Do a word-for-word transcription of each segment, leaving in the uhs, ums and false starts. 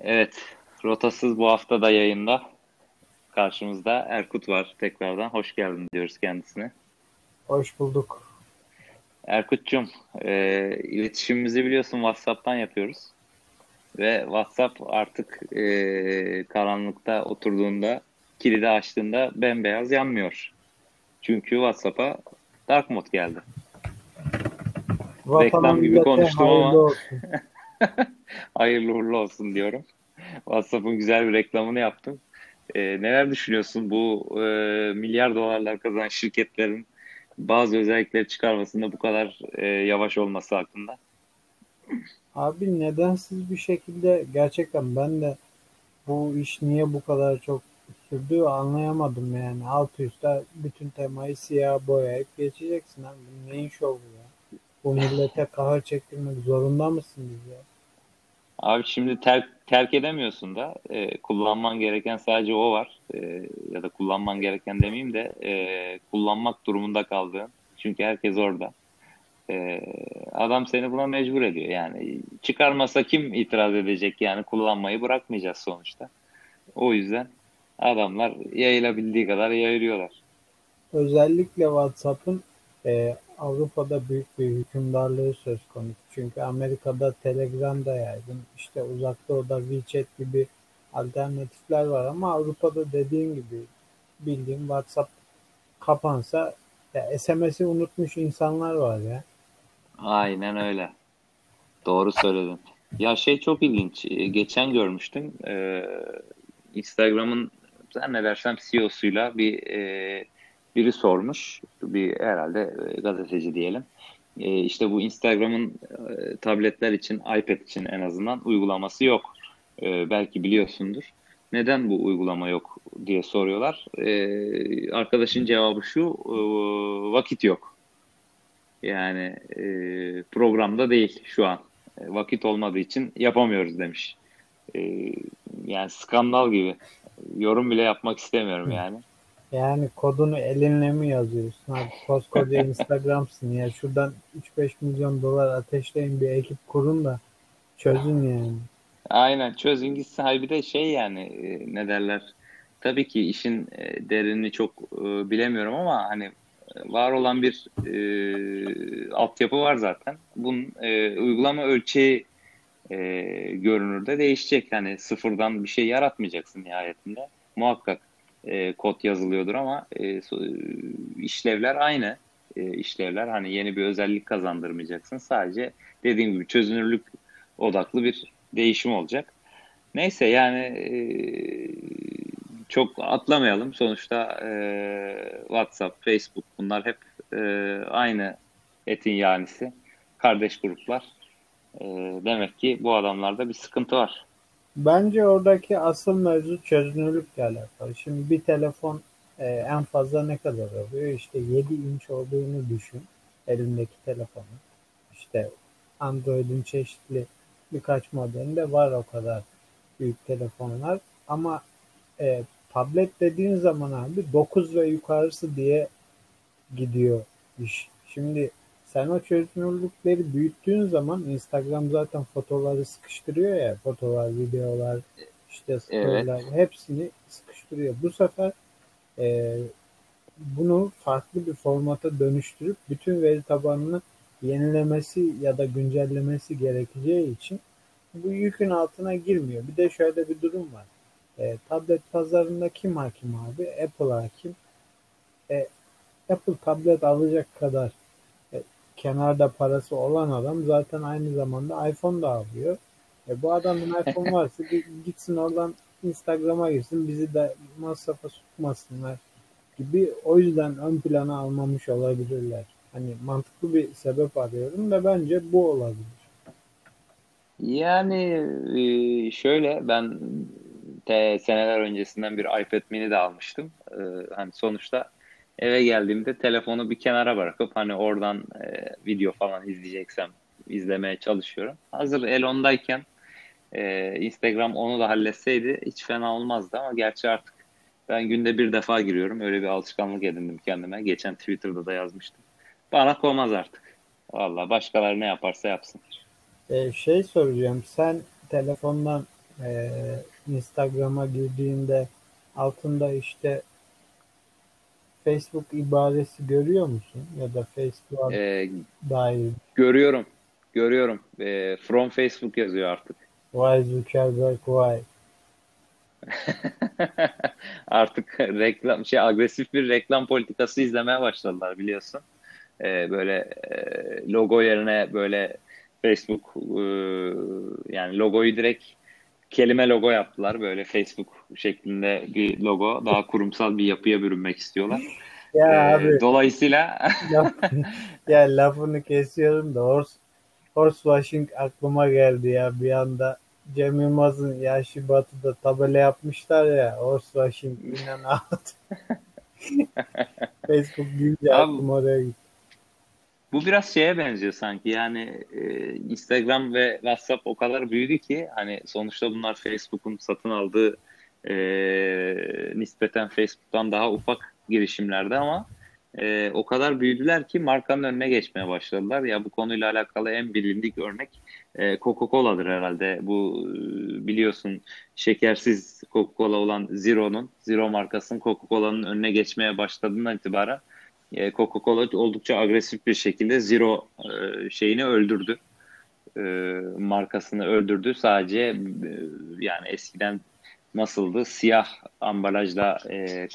Evet, Rotasız bu hafta da yayında. Karşımızda Erkut var tekrardan. Hoş geldin diyoruz kendisine. Hoş bulduk. Erkut'cum, e, iletişimimizi biliyorsun WhatsApp'tan yapıyoruz. Ve WhatsApp artık e, karanlıkta oturduğunda, kilidi açtığında bembeyaz yanmıyor. Çünkü WhatsApp'a dark mode geldi. Vatanım reklam gibi konuştum ama hayırlı uğurlu olsun diyorum. WhatsApp'ın güzel bir reklamını yaptım. E, neler düşünüyorsun bu e, milyar dolarlar kazanan şirketlerin bazı özellikleri çıkarmasında bu kadar e, yavaş olması hakkında? Abi nedensiz bir şekilde gerçekten ben de bu iş niye bu kadar çok sürdüğü anlayamadım yani. Alt üstte bütün temayı siyah boyayıp geçeceksin abi. Bu neyin şovu ya? Bu millete kahır çektirmek zorunda mısınız ya? Abi şimdi ter- terk edemiyorsun da e, kullanman gereken sadece o var. E, ya da kullanman gereken demeyeyim de e, kullanmak durumunda kaldığın. Çünkü herkes orada. E, adam seni buna mecbur ediyor. Yani çıkarmasa kim itiraz edecek yani, kullanmayı bırakmayacağız sonuçta. O yüzden adamlar yayılabildiği kadar yayılıyorlar. Özellikle WhatsApp'ın e, Avrupa'da büyük bir hükümdarlığı söz konusu. Çünkü Amerika'da Telegram da yaygın. İşte uzakta o da WeChat gibi alternatifler var ama Avrupa'da dediğim gibi bildiğim WhatsApp kapansa ya S M S'i unutmuş insanlar var ya. Aynen öyle. Doğru söyledin. Ya şey çok ilginç. Geçen görmüştüm. Ee, Instagram'ın zannedersem C E O'suyla bir e, biri sormuş, bir herhalde e, gazeteci diyelim. E, işte bu Instagram'ın e, tabletler için, iPad için en azından uygulaması yok. E, belki biliyorsundur. Neden bu uygulama yok diye soruyorlar. E, arkadaşın cevabı şu, e, vakit yok. Yani e, programda değil şu an. E, vakit olmadığı için yapamıyoruz demiş. E, yani skandal gibi. Yorum bile yapmak istemiyorum yani. Yani kodunu elinle mi yazıyorsun? Abi koskoca Instagram'sın ya. Şuradan üç beş milyon dolar ateşleyin, bir ekip kurun da çözün yani. Aynen, çözün gitsin. Hayır bir de şey yani ne derler? Tabii ki işin derinini çok bilemiyorum ama hani var olan bir e, altyapı var zaten. Bunun e, uygulama ölçeği E, görünürde değişecek. Hani sıfırdan bir şey yaratmayacaksın nihayetinde. Muhakkak e, kod yazılıyordur ama e, so, işlevler aynı. E, işlevler hani yeni bir özellik kazandırmayacaksın. Sadece dediğim gibi çözünürlük odaklı bir değişim olacak. Neyse yani e, çok atlamayalım. Sonuçta e, WhatsApp, Facebook bunlar hep e, aynı etin yanisi. Kardeş gruplar. Demek ki bu adamlarda bir sıkıntı var. Bence oradaki asıl mevzu çözünürlükle alakalı. Şimdi bir telefon e, en fazla ne kadar oluyor? İşte yedi inç olduğunu düşün elindeki telefonun. İşte Android'in çeşitli birkaç modelinde var o kadar büyük telefonlar. Ama e, tablet dediğin zaman abi dokuz ve yukarısı diye gidiyor iş. Şimdi sen o çözünürlükleri büyüttüğün zaman Instagram zaten fotoğrafları sıkıştırıyor ya. Fotoğraflar, videolar, işte storyler, evet, hepsini sıkıştırıyor. Bu sefer e, bunu farklı bir formata dönüştürüp bütün veri tabanını yenilemesi ya da güncellemesi gerekeceği için bu yükün altına girmiyor. Bir de şöyle bir durum var. E, tablet pazarında kim hakim abi? Apple hakim. E, Apple tablet alacak kadar kenarda parası olan adam zaten aynı zamanda iPhone da alıyor. E bu adamın iPhone varsa gitsin oradan Instagram'a girsin, bizi de masrafa sokmasınlar gibi. O yüzden ön plana almamış olabilirler. Hani mantıklı bir sebep arıyorum da bence bu olabilir. Yani şöyle, ben te, seneler öncesinden bir iPad mini de almıştım. Hani sonuçta eve geldiğimde telefonu bir kenara bırakıp hani oradan e, video falan izleyeceksem izlemeye çalışıyorum. Hazır el ondayken e, Instagram onu da halletseydi hiç fena olmazdı ama gerçi artık Ben günde bir defa giriyorum. Öyle bir alışkanlık edindim kendime. Geçen Twitter'da da yazmıştım. Bana koymaz artık. Vallahi başkaları ne yaparsa yapsın. Ee, şey soracağım. Sen telefondan e, Instagram'a girdiğinde altında işte Facebook ibaresi görüyor musun? Ya da Facebook'a ee, dair. Görüyorum. Görüyorum. E, from Facebook yazıyor artık. Vay Zuckerberg vay. Artık reklam şey agresif bir reklam politikası izlemeye başladılar biliyorsun. Ee, böyle e, logo yerine böyle Facebook e, yani logoyu direkt kelime logo yaptılar. Böyle Facebook şeklinde bir logo. Daha kurumsal bir yapıya bürünmek istiyorlar. Ya ee, abi. Dolayısıyla laf, ya lafını kesiyorum da horse, horsewashing aklıma geldi ya bir anda. Cem Yılmaz'ın Yaşı Batı'da tabela yapmışlar ya. Horsewashing inan out. Facebook güldü aklıma oraya gitti. Bu biraz şeye benziyor sanki yani e, Instagram ve WhatsApp o kadar büyüdü ki hani sonuçta bunlar Facebook'un satın aldığı e, nispeten Facebook'tan daha ufak girişimlerde ama e, o kadar büyüdüler ki markanın önüne geçmeye başladılar. Ya bu konuyla alakalı en bilindik örnek e, Coca-Cola'dır herhalde. Bu biliyorsun şekersiz Coca-Cola olan Zero'nun, Zero markasının Coca-Cola'nın önüne geçmeye başladığından itibaren Coca-Cola oldukça agresif bir şekilde Zero şeyini öldürdü. Markasını öldürdü. Sadece yani eskiden nasıldı? Siyah ambalajla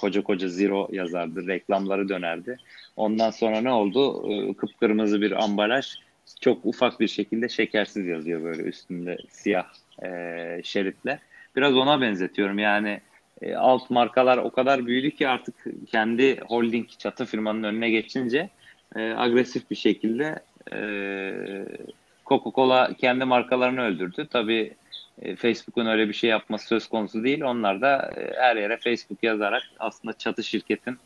koca koca Zero yazardı. Reklamları dönerdi. Ondan sonra ne oldu? Kıpkırmızı bir ambalaj. Çok ufak bir şekilde şekersiz yazıyor böyle üstünde siyah şeritle. Biraz ona benzetiyorum. Yani alt markalar o kadar büyüdü ki artık kendi holding çatı firmanın önüne geçince e, agresif bir şekilde e, Coca-Cola kendi markalarını öldürdü. Tabii e, Facebook'un öyle bir şey yapması söz konusu değil. Onlar da e, her yere Facebook yazarak aslında çatı şirketin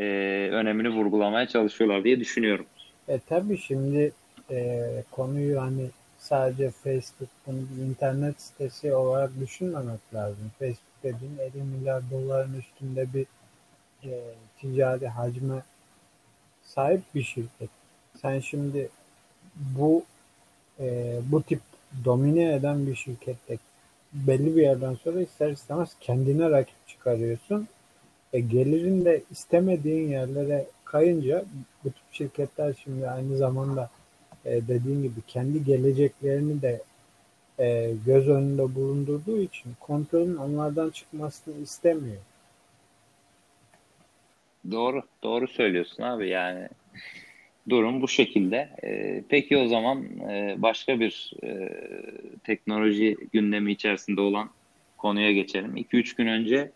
e, önemini vurgulamaya çalışıyorlar diye düşünüyorum. E tabii şimdi e, konuyu hani sadece Facebook'un internet sitesi olarak düşünmemek lazım. Facebook dediğin elli milyar doların üstünde bir e, ticari hacme sahip bir şirket. Sen şimdi bu e, bu tip domine eden bir şirkette belli bir yerden sonra ister istemez kendine rakip çıkarıyorsun. E, gelirin de istemediğin yerlere kayınca bu tip şirketler şimdi aynı zamanda e, dediğin gibi kendi geleceklerini de göz önünde bulundurduğu için kontrolün onlardan çıkmasını istemiyor. Doğru, doğru söylüyorsun abi yani durum bu şekilde. Ee, peki o zaman e, başka bir e, teknoloji gündemi içerisinde olan konuya geçelim. iki üç gün önce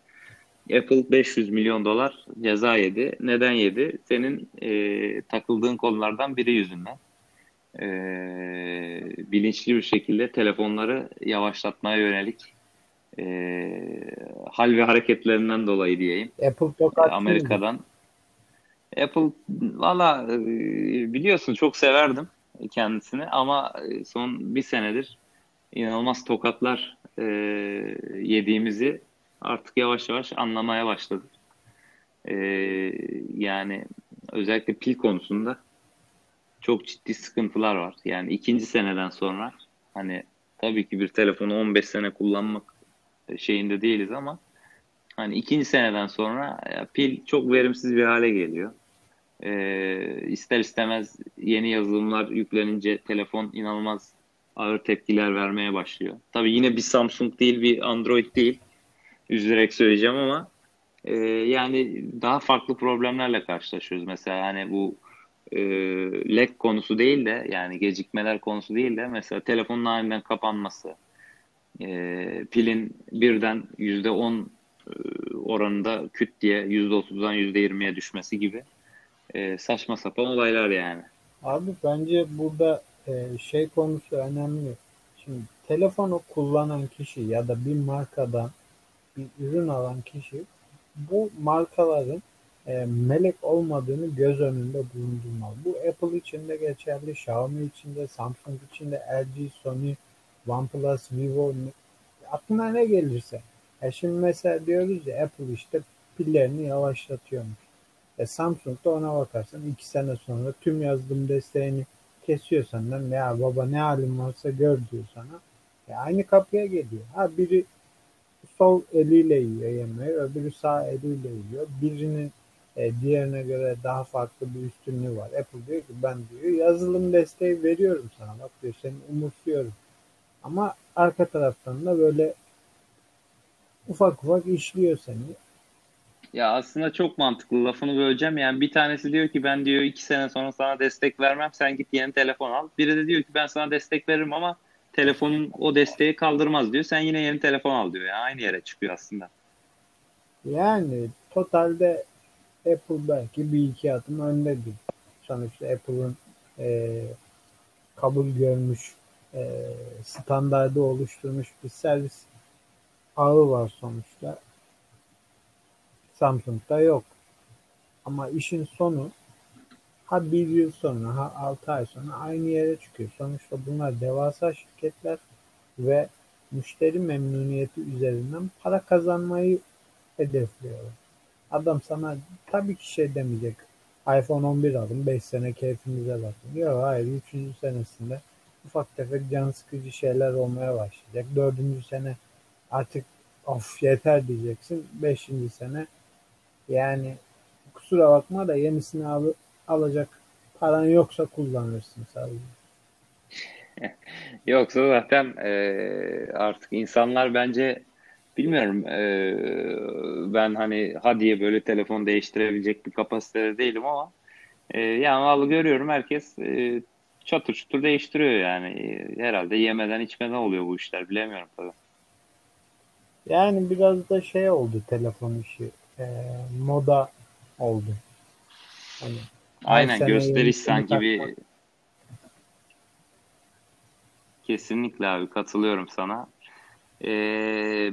Apple beş yüz milyon dolar ceza yedi. Neden yedi? Senin e, takıldığın konulardan biri yüzünden. E, bilinçli bir şekilde telefonları yavaşlatmaya yönelik e, hal ve hareketlerinden dolayı diyeyim. Apple tokat Amerika'dan. Apple valla e, biliyorsun çok severdim kendisini ama son bir senedir inanılmaz tokatlar e, yediğimizi artık yavaş yavaş anlamaya başladık. E, yani özellikle pil konusunda çok ciddi sıkıntılar var. Yani ikinci seneden sonra hani tabii ki bir telefonu on beş sene kullanmak şeyinde değiliz ama hani ikinci seneden sonra ya, pil çok verimsiz bir hale geliyor. Ee, ister istemez yeni yazılımlar yüklenince telefon inanılmaz ağır tepkiler vermeye başlıyor. Tabii yine bir Samsung değil, bir Android değil. Üzülerek söyleyeceğim ama e, yani daha farklı problemlerle karşılaşıyoruz. Mesela hani bu E, lag konusu değil de yani gecikmeler konusu değil de mesela telefonun aniden kapanması, e, pilin birden yüzde on oranında küt diye yüzde otuzdan yüzde yirmiye düşmesi gibi e, saçma sapan olaylar yani. Abi bence burada e, şey konusu önemli. Şimdi telefonu kullanan kişi ya da bir markadan bir ürün alan kişi bu markaların E, melek olmadığını göz önünde bulundurmalı. Bu Apple için de geçerli, Xiaomi için de, Samsung için de, L G, Sony, OnePlus, Vivo, aklına ne gelirse. E şimdi mesela diyoruz ya Apple işte pillerini yavaşlatıyormuş. E Samsung da ona bakarsan iki sene sonra tüm yazılım desteğini kesiyor senden. Ya baba ne halim varsa gör diyor sana. E aynı kapıya geliyor. Ha biri sol eliyle yiyor yemeği, öbürü sağ eliyle yiyor. Birinin e, diğerine göre daha farklı bir üstünlüğü var. Apple diyor ki ben diyor yazılım desteği veriyorum sana. Bak diyor seni umursuyorum. Ama arka taraftan da böyle ufak ufak işliyor seni. Ya aslında çok mantıklı, lafını böleceğim. Yani bir tanesi diyor ki ben diyor iki sene sonra sana destek vermem, sen git yeni telefon al. Biri de diyor ki ben sana destek veririm ama telefonun o desteği kaldırmaz diyor. Sen yine yeni telefon al diyor. Yani aynı yere çıkıyor aslında. Yani totalde Apple belki bir iki adım öndedir. Sonuçta Apple'ın e, kabul görmüş, e, standardı oluşturmuş bir servis ağı var sonuçta. Samsung'da yok. Ama işin sonu ha bir yıl sonra ha altı ay sonra aynı yere çıkıyor. Sonuçta bunlar devasa şirketler ve müşteri memnuniyeti üzerinden para kazanmayı hedefliyorlar. Adam sana tabii ki şey demeyecek. iPhone on bir aldım beş sene keyfimize bakın. Yok hayır, üçüncü senesinde ufak tefek can sıkıcı şeyler olmaya başlayacak. dördüncü sene artık of yeter diyeceksin. beşinci sene yani kusura bakma da yenisini al, alacak paran yoksa kullanırsın sadece. Yoksa zaten e, artık insanlar bence bilmiyorum e, ben hani ha diye böyle telefon değiştirebilecek bir kapasitede değilim ama e, yani vallahi görüyorum herkes e, çatır çutur değiştiriyor yani. Herhalde yemeden içmeden oluyor bu işler, bilemiyorum tabii. Yani biraz da şey oldu telefon işi. E, moda oldu. Hani aynen, gösteriş sanki bir takmak. Kesinlikle abi, katılıyorum sana. E,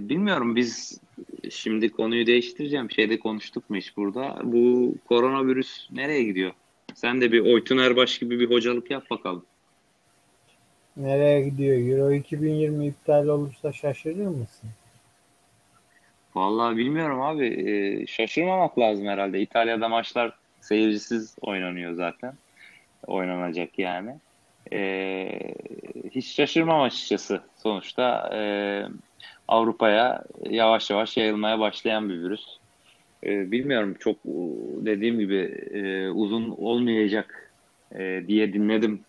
bilmiyorum, biz şimdi konuyu değiştireceğim. Şeyde konuştuk mu hiç burada? Bu koronavirüs nereye gidiyor? Sen de bir Oytun Erbaş gibi bir hocalık yap bakalım. Nereye gidiyor? Euro iki bin yirmi iptal olursa şaşırır mısın? Vallahi bilmiyorum abi. E, şaşırmamak lazım herhalde. İtalya'da maçlar seyircisiz oynanıyor zaten. Oynanacak yani. E, hiç şaşırmam açıkçası. Sonuçta e, Avrupa'ya yavaş yavaş yayılmaya başlayan bir virüs. E, bilmiyorum, çok dediğim gibi e, uzun olmayacak e, diye dinledim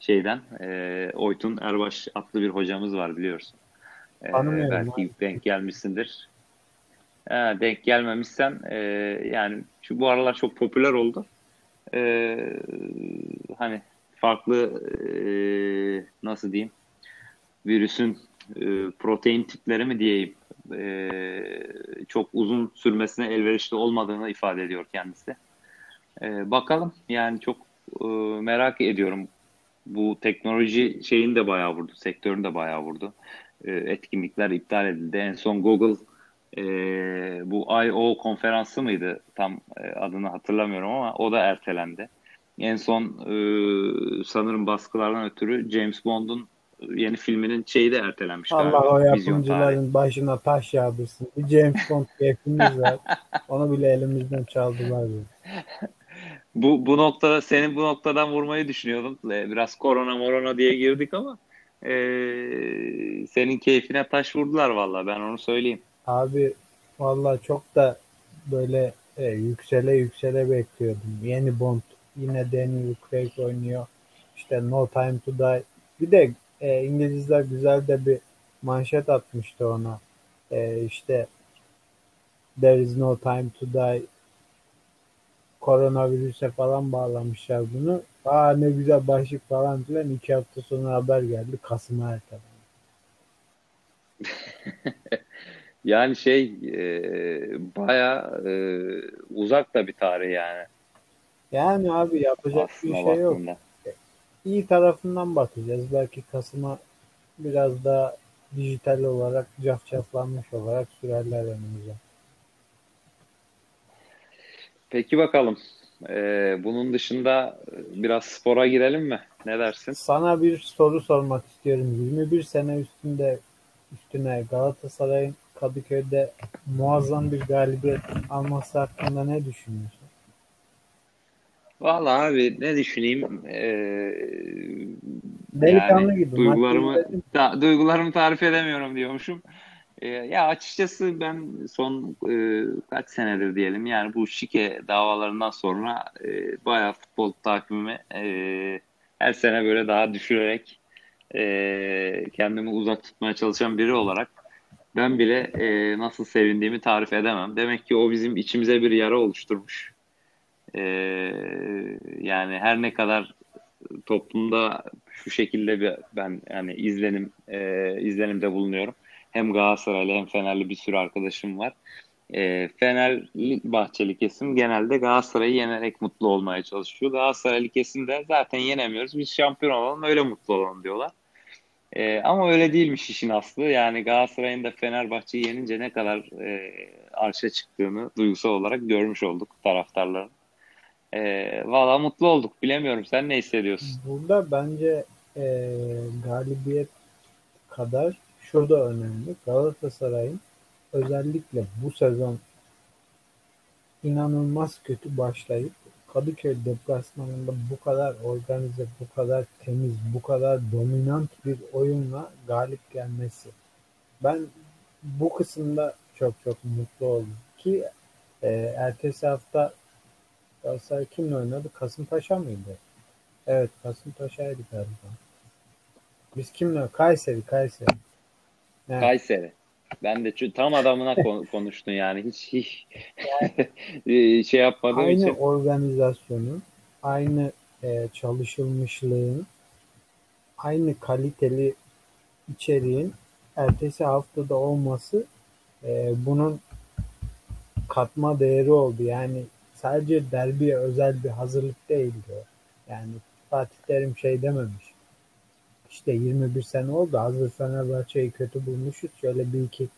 şeyden. E, Oytun Erbaş adlı bir hocamız var biliyorsun. E, belki abi denk gelmişsindir. Ha, denk gelmemişsen e, yani şu bu aralar çok popüler oldu. E, hani farklı e, nasıl diyeyim, virüsün e, protein tipleri mi diyeyim e, çok uzun sürmesine elverişli olmadığını ifade ediyor kendisi. E, bakalım yani çok e, merak ediyorum. Bu teknoloji şeyini de bayağı vurdu, sektörünü de bayağı vurdu. E, etkinlikler iptal edildi. En son Google Ee, bu I O konferansı mıydı? Tam e, adını hatırlamıyorum ama o da ertelendi. En son e, sanırım baskılardan ötürü James Bond'un yeni filminin şeyi de ertelenmiş. Allah galiba, o yapımcıların başına taş yağdırsın. Bir James Bond filmimiz var. Onu bile elimizden çaldılar. bu, bu noktada senin bu noktadan vurmayı düşünüyordum. Biraz korona morona diye girdik ama e, senin keyfine taş vurdular vallahi, ben onu söyleyeyim. Abi vallahi çok da böyle e, yüksele yüksele bekliyordum. Yeni Bond, yine Daniel Craig oynuyor. İşte No Time to Die. Bir de e, İngilizler güzel de bir manşet atmıştı ona. E, işte There is no time to die. Koronavirüse falan bağlamışlar bunu. Aa ne güzel başlık falan filan. İki hafta sonra haber geldi. Kasım'a ertelendi. Yani şey e, bayağı e, uzak da bir tarih yani. Yani abi yapacak aslında bir şey yok. İyi tarafından bakacağız. Belki Kasım'a biraz daha dijital olarak cafcaflanmış olarak sürerler önümüze. Peki bakalım. Ee, bunun dışında biraz spora girelim mi? Ne dersin? Sana bir soru sormak istiyorum. yirmi bir sene üstünde üstüne Galatasaray'ın Kadıköy'de muazzam bir galibiyet alması hakkında ne düşünüyorsun? Vallahi abi ne düşüneyim? Ee, Delikanlı yani gibi. Duygularımı, ta, duygularımı tarif edemiyorum diyormuşum. Ee, ya açıkçası ben son e, kaç senedir diyelim yani bu şike davalarından sonra e, bayağı futbol takvimi e, her sene böyle daha düşürerek e, kendimi uzak tutmaya çalışan biri olarak ben bile e, nasıl sevindiğimi tarif edemem. Demek ki o bizim içimize bir yara oluşturmuş. E, yani her ne kadar toplumda şu şekilde bir, ben yani izlenim e, izlenimde bulunuyorum. Hem Galatasaraylı hem Fenerli bir sürü arkadaşım var. E, Fenerli Bahçeli kesim genelde Galatasaray'ı yenerek mutlu olmaya çalışıyor. Galatasaraylı kesim de zaten yenemiyoruz. Biz şampiyon olalım öyle mutlu olalım diyorlar. E, ama öyle değilmiş işin aslı. Yani Galatasaray'ın da Fenerbahçe'yi yenince ne kadar e, arşa çıktığını duygusal olarak görmüş olduk taraftarların. E, Valla mutlu olduk. Bilemiyorum. Sen ne hissediyorsun? Burada bence e, galibiyet kadar şurada önemli. Galatasaray'ın özellikle bu sezon inanılmaz kötü başlayıp Kadıköy deplasmanında bu kadar organize, bu kadar temiz, bu kadar dominant bir oyunla galip gelmesi. Ben bu kısımda çok çok mutlu oldum ki e, ertesi hafta Galatasaray kimle oynadı? Kasımpaşa mıydı? Evet, Kasımpaşa'ydı galiba. Biz kimle? Kayseri, Kayseri. Evet. Kayseri. Ben de çünkü tam adamına konuştun yani. Hiç, hiç yani, şey yapmadığım aynı için. Aynı organizasyonun, aynı e, çalışılmışlığın, aynı kaliteli içeriğin ertesi haftada olması e, bunun katma değeri oldu. Yani sadece derbiye özel bir hazırlık değildi. Yani Fatih Terim şey dememiş. İşte yirmi bir sene oldu. Hazır Fenerbahçe'yi kötü bulmuşuz. Şöyle bir iki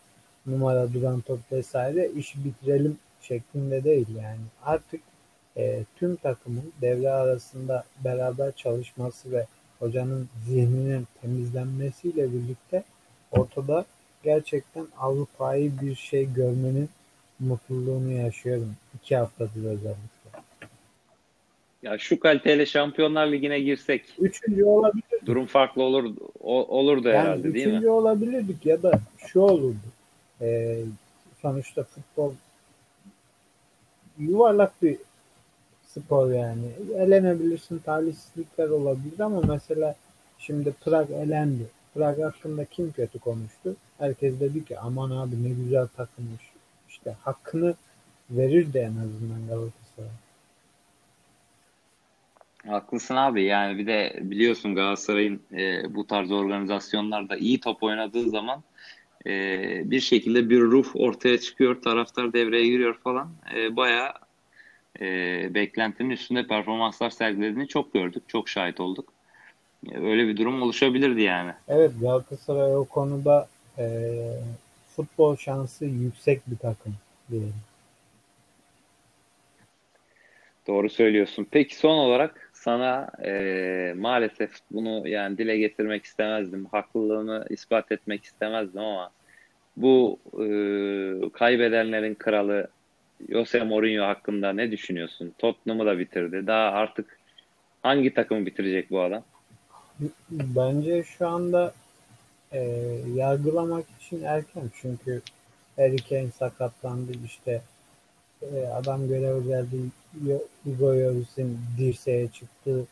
numara duran top vesaire işi bitirelim şeklinde değil yani. Artık e, tüm takımın devre arasında beraber çalışması ve hocanın zihninin temizlenmesiyle birlikte ortada gerçekten Avrupa'yı bir şey görmenin mutluluğunu yaşıyorum. İki haftadır özellikle. Ya şu kaliteyle Şampiyonlar Ligi'ne girsek üçüncü olabilirdik. Durum farklı olur olurdu yani herhalde değil mi? Üçüncü olabilirdik ya da şu olurdu. Ee, sonuçta futbol yuvarlak bir spor yani. Elenebilirsin, talihsizlikler olabilir ama mesela şimdi Prag elendi. Prag hakkında kim kötü konuştu? Herkes dedi ki aman abi ne güzel takılmış. İşte hakkını verirdi en azından Galatasaray. Haklısın abi yani bir de biliyorsun Galatasaray'ın e, bu tarz organizasyonlarda iyi top oynadığı zaman e, bir şekilde bir ruh ortaya çıkıyor, taraftar devreye giriyor falan. E, bayağı e, beklentinin üstünde performanslar sergilediğini çok gördük, çok şahit olduk. E, öyle bir durum oluşabilirdi yani. Evet, Galatasaray o konuda e, futbol şansı yüksek bir takım diyelim. Doğru söylüyorsun. Peki son olarak sana e, maalesef bunu yani dile getirmek istemezdim. Haklılığını ispat etmek istemezdim ama bu e, kaybedenlerin kralı Jose Mourinho hakkında ne düşünüyorsun? Tottenham'ı da bitirdi. Daha artık hangi takımı bitirecek bu adam? Bence şu anda e, yargılamak için erken. Çünkü Eriksen sakatlandı işte. E, adam görev verdiği Hugo Lloris'in dirseğe çıktığı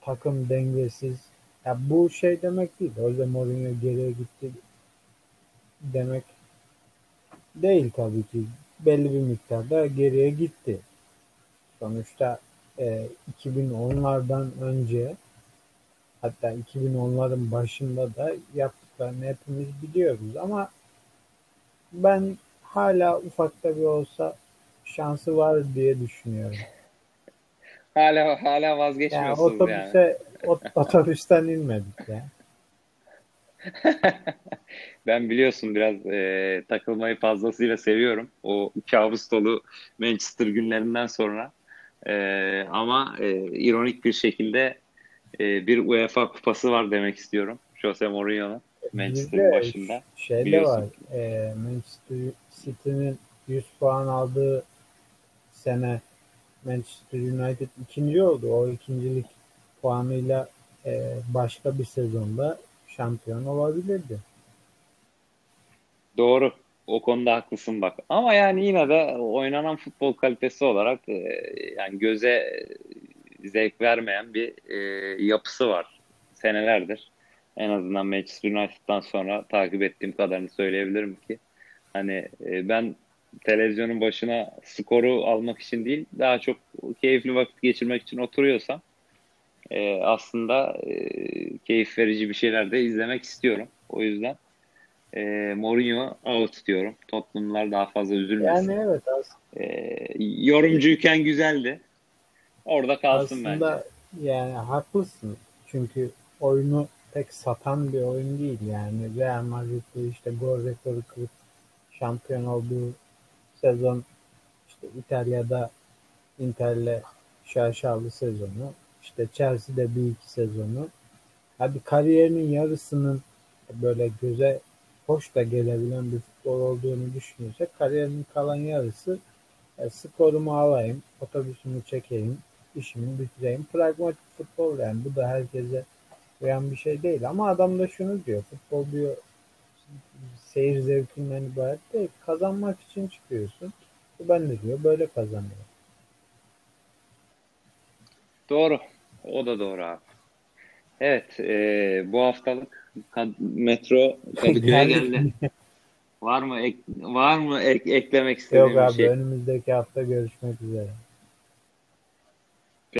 takım dengesiz. Ya bu şey demek değil. Jose Mourinho geriye gitti demek değil tabii ki. Belli bir miktarda geriye gitti. Sonuçta e, iki bin onlardan önce hatta iki bin onların başında da yaptıklarını hepimiz biliyoruz ama ben hala ufakta bir olsa şansı var diye düşünüyorum. Hala hala vazgeçmiyorsunuz yani. Otobüse, yani. Otobüsten inmedik ya. Ben biliyorsun biraz e, takılmayı fazlasıyla seviyorum. O kabus dolu Manchester günlerinden sonra. E, ama e, ironik bir şekilde e, bir UEFA kupası var demek istiyorum. Jose Mourinho'nun. Manchester'ın başında. Şeyde var. E, Manchester City'nin yüz puan aldığı sene Manchester United ikinci oldu. O ikincilik puanıyla e, başka bir sezonda şampiyon olabilirdi. Doğru. O konuda haklısın bak. Ama yani yine de oynanan futbol kalitesi olarak e, yani göze zevk vermeyen bir e, yapısı var senelerdir. En azından Manchester United'dan sonra takip ettiğim kadarını söyleyebilirim ki hani e, ben televizyonun başına skoru almak için değil, daha çok keyifli vakit geçirmek için oturuyorsam e, aslında e, keyif verici bir şeyler de izlemek istiyorum. O yüzden E, Mourinho out diyorum. Tottenham'lar daha fazla üzülmesin. Yani evet aslında. E, yorumcuyken güzeldi. Orada kalsın bence. Aslında yani haklısın. Çünkü oyunu pek satan bir oyun değil yani. Real Madrid'de işte gol rekoru kırıp şampiyon olduğu sezon, işte İtalya'da Inter'le şaşalı sezonu, işte Chelsea'de bir iki sezonu. Hadi kariyerinin yarısının böyle göze hoş da gelebilen bir futbol olduğunu düşünürsek kariyerimin kalan yarısı e, skorumu alayım, otobüsümü çekeyim, işimi bitireyim. Pragmatik futbol yani, bu da herkese uyan bir şey değil. Ama adam da şunu diyor, futbol diyor seyir zevkinden ibaret değil. Kazanmak için çıkıyorsun. Ben de diyor böyle kazanıyorum. Doğru. O da doğru abi. Evet. E, bu haftalık Kad- metro Kadıköy'e geldi. Var mı ek- var mı ek- eklemek istediğim bir şey? Yok abi, önümüzdeki hafta görüşmek üzere.